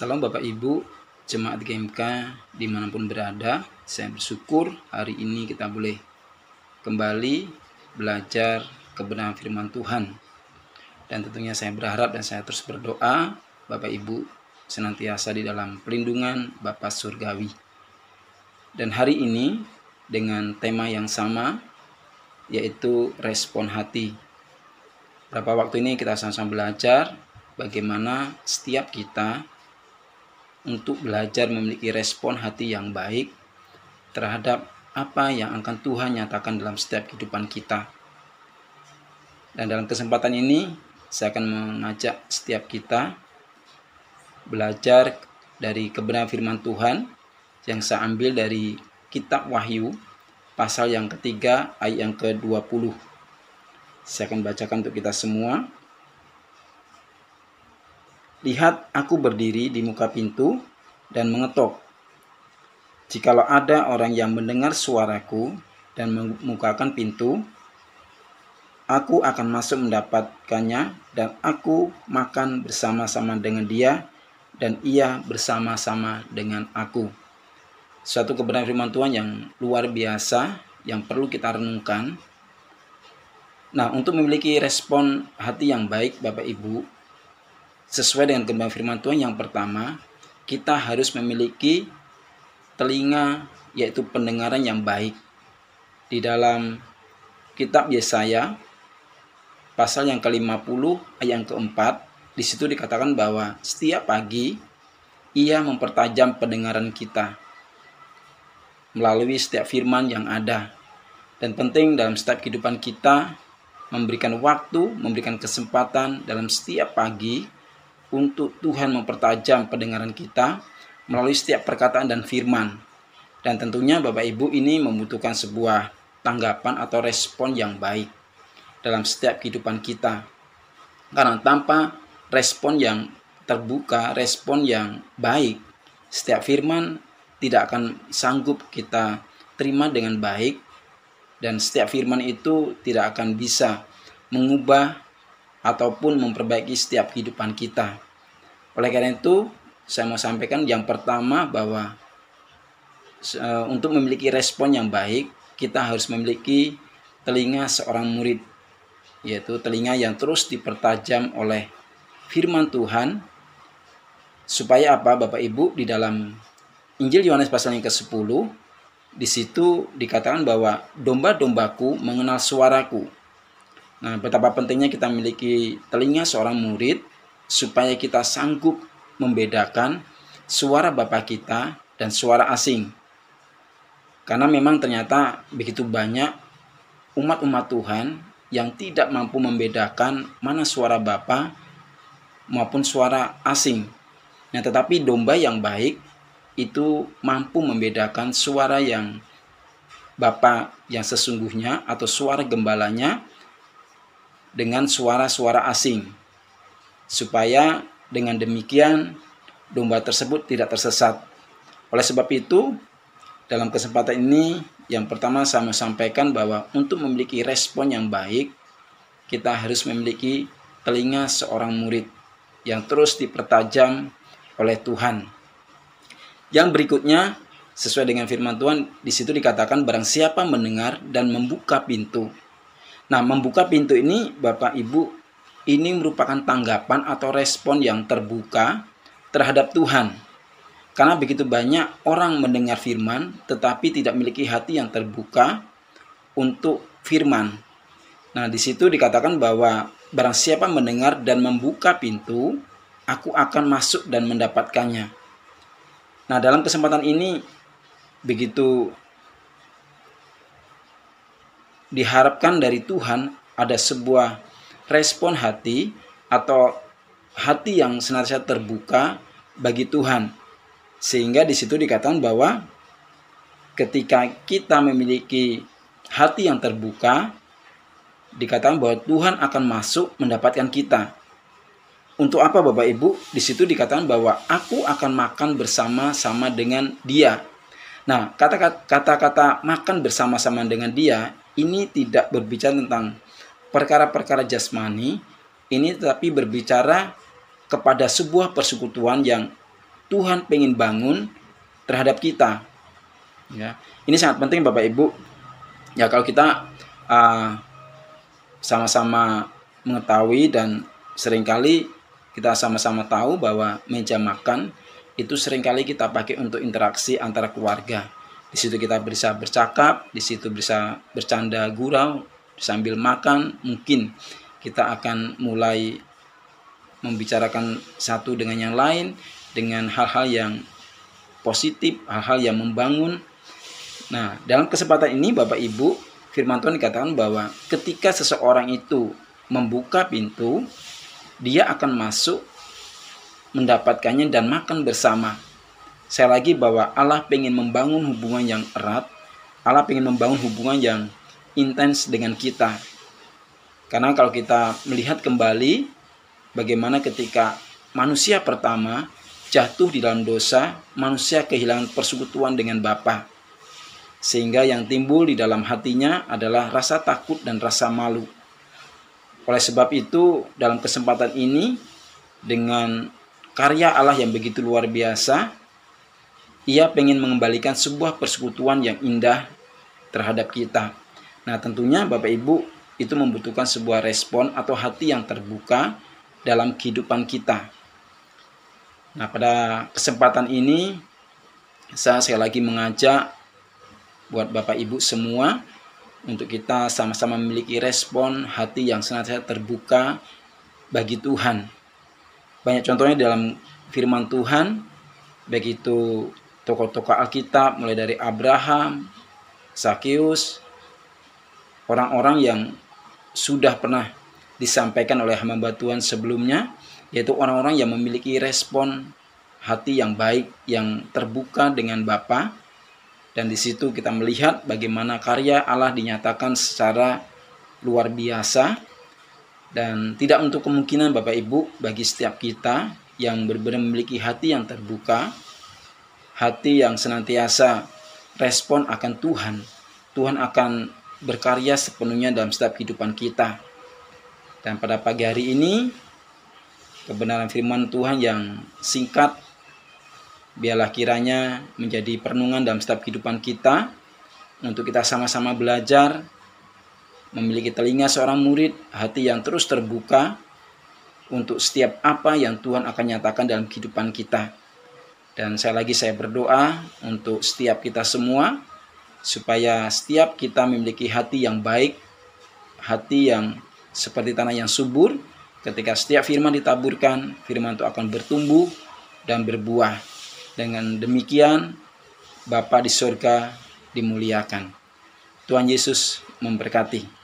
Salam Bapak Ibu, Jemaat GMK dimanapun berada. Saya bersyukur hari ini kita boleh kembali belajar kebenaran firman Tuhan. Dan tentunya saya berharap dan saya terus berdoa Bapak Ibu senantiasa di dalam pelindungan Bapa Surgawi. Dan hari ini dengan tema yang sama, yaitu respon hati. Beberapa waktu ini kita sama-sama belajar bagaimana setiap kita untuk belajar memiliki respon hati yang baik terhadap apa yang akan Tuhan nyatakan dalam setiap kehidupan kita. Dan dalam kesempatan ini, saya akan mengajak setiap kita belajar dari kebenaran firman Tuhan yang saya ambil dari Kitab Wahyu, pasal yang ketiga, ayat yang ke-20. Saya akan bacakan untuk kita semua. Lihat, aku berdiri di muka pintu dan mengetok. Jikalau ada orang yang mendengar suaraku dan membukakan pintu, aku akan masuk mendapatkannya dan aku makan bersama-sama dengan dia dan ia bersama-sama dengan aku. Suatu kebenaran firman Tuhan yang luar biasa yang perlu kita renungkan. Nah, untuk memiliki respon hati yang baik, Bapak Ibu, sesuai dengan kebenaran firman Tuhan, yang pertama, kita harus memiliki telinga, yaitu pendengaran yang baik. Di dalam kitab Yesaya, pasal yang ke-50, ayat yang ke-4, di situ dikatakan bahwa setiap pagi, ia mempertajam pendengaran kita melalui setiap firman yang ada. Dan penting dalam setiap kehidupan kita, memberikan waktu, memberikan kesempatan dalam setiap pagi, untuk Tuhan mempertajam pendengaran kita melalui setiap perkataan dan firman. Dan tentunya Bapak Ibu, ini membutuhkan sebuah tanggapan atau respon yang baik dalam setiap kehidupan kita. Karena tanpa respon yang terbuka, respon yang baik, setiap firman tidak akan sanggup kita terima dengan baik. Dan setiap firman itu tidak akan bisa mengubah ataupun memperbaiki setiap kehidupan kita. Oleh karena itu, saya mau sampaikan yang pertama bahwa untuk memiliki respon yang baik, kita harus memiliki telinga seorang murid, yaitu telinga yang terus dipertajam oleh firman Tuhan. Supaya apa, Bapak Ibu? Di dalam Injil Yohanes pasal yang ke-10, di situ dikatakan bahwa domba-dombaku mengenal suaraku. Nah, betapa pentingnya kita memiliki telinga seorang murid supaya kita sanggup membedakan suara Bapa kita dan suara asing. Karena memang ternyata begitu banyak umat-umat Tuhan yang tidak mampu membedakan mana suara Bapa maupun suara asing. Nah, tetapi domba yang baik itu mampu membedakan suara yang Bapa yang sesungguhnya atau suara gembalanya dengan suara-suara asing, supaya dengan demikian domba tersebut tidak tersesat. Oleh sebab itu, dalam kesempatan ini, yang pertama saya mau sampaikan bahwa untuk memiliki respon yang baik, kita harus memiliki telinga seorang murid yang terus dipertajam oleh Tuhan. Yang berikutnya, sesuai dengan firman Tuhan, di situ dikatakan barang siapa mendengar dan membuka pintu. Nah, membuka pintu ini, Bapak Ibu, ini merupakan tanggapan atau respon yang terbuka terhadap Tuhan. Karena begitu banyak orang mendengar firman, tetapi tidak memiliki hati yang terbuka untuk firman. Nah, di situ dikatakan bahwa barang siapa mendengar dan membuka pintu, aku akan masuk dan mendapatkannya. Nah, dalam kesempatan ini, begitu diharapkan dari Tuhan ada sebuah respon hati atau hati yang senantiasa terbuka bagi Tuhan. Sehingga di situ dikatakan bahwa ketika kita memiliki hati yang terbuka, dikatakan bahwa Tuhan akan masuk mendapatkan kita. Untuk apa, Bapak Ibu? Di situ dikatakan bahwa aku akan makan bersama-sama dengan dia. Nah, kata-kata makan bersama-sama dengan dia ini tidak berbicara tentang perkara-perkara jasmani, ini tetapi berbicara kepada sebuah persekutuan yang Tuhan pengen bangun terhadap kita. Ya, ini sangat penting Bapak Ibu. Ya, kalau kita sama-sama mengetahui dan seringkali kita sama-sama tahu bahwa meja makan itu seringkali kita pakai untuk interaksi antara keluarga. Di situ kita bisa bercakap, di situ bisa bercanda gurau sambil makan. Mungkin kita akan mulai membicarakan satu dengan yang lain dengan hal-hal yang positif, hal-hal yang membangun. Nah, dalam kesempatan ini Bapak Ibu, firman Tuhan dikatakan bahwa ketika seseorang itu membuka pintu, dia akan masuk mendapatkannya dan makan bersama. Saya lagi bahwa Allah pengen membangun hubungan yang erat, Allah pengen membangun hubungan yang intens dengan kita. Karena kalau kita melihat kembali bagaimana ketika manusia pertama jatuh di dalam dosa, manusia kehilangan persekutuan dengan Bapa. Sehingga yang timbul di dalam hatinya adalah rasa takut dan rasa malu. Oleh sebab itu, dalam kesempatan ini, dengan karya Allah yang begitu luar biasa, Ia pengen mengembalikan sebuah persekutuan yang indah terhadap kita. Nah, tentunya Bapak Ibu, itu membutuhkan sebuah respon atau hati yang terbuka dalam kehidupan kita. Nah, pada kesempatan ini, saya sekali lagi mengajak buat Bapak Ibu semua untuk kita sama-sama memiliki respon hati yang senantiasa terbuka bagi Tuhan. Banyak contohnya dalam firman Tuhan, baik itu tokoh-tokoh Alkitab, mulai dari Abraham, Sakeus, orang-orang yang sudah pernah disampaikan oleh hamba Tuhan sebelumnya, yaitu orang-orang yang memiliki respon hati yang baik, yang terbuka dengan Bapa. Dan di situ kita melihat bagaimana karya Allah dinyatakan secara luar biasa. Dan tidak untuk kemungkinan Bapak Ibu, bagi setiap kita yang benar-benar memiliki hati yang terbuka, hati yang senantiasa respon akan Tuhan, Tuhan akan berkarya sepenuhnya dalam setiap kehidupan kita. Dan pada pagi hari ini, kebenaran firman Tuhan yang singkat biarlah kiranya menjadi perenungan dalam setiap kehidupan kita, untuk kita sama-sama belajar memiliki telinga seorang murid, hati yang terus terbuka untuk setiap apa yang Tuhan akan nyatakan dalam kehidupan kita. Dan saya berdoa untuk setiap kita semua, supaya setiap kita memiliki hati yang baik, hati yang seperti tanah yang subur. Ketika setiap firman ditaburkan, firman itu akan bertumbuh dan berbuah. Dengan demikian, Bapa di surga dimuliakan. Tuhan Yesus memberkati.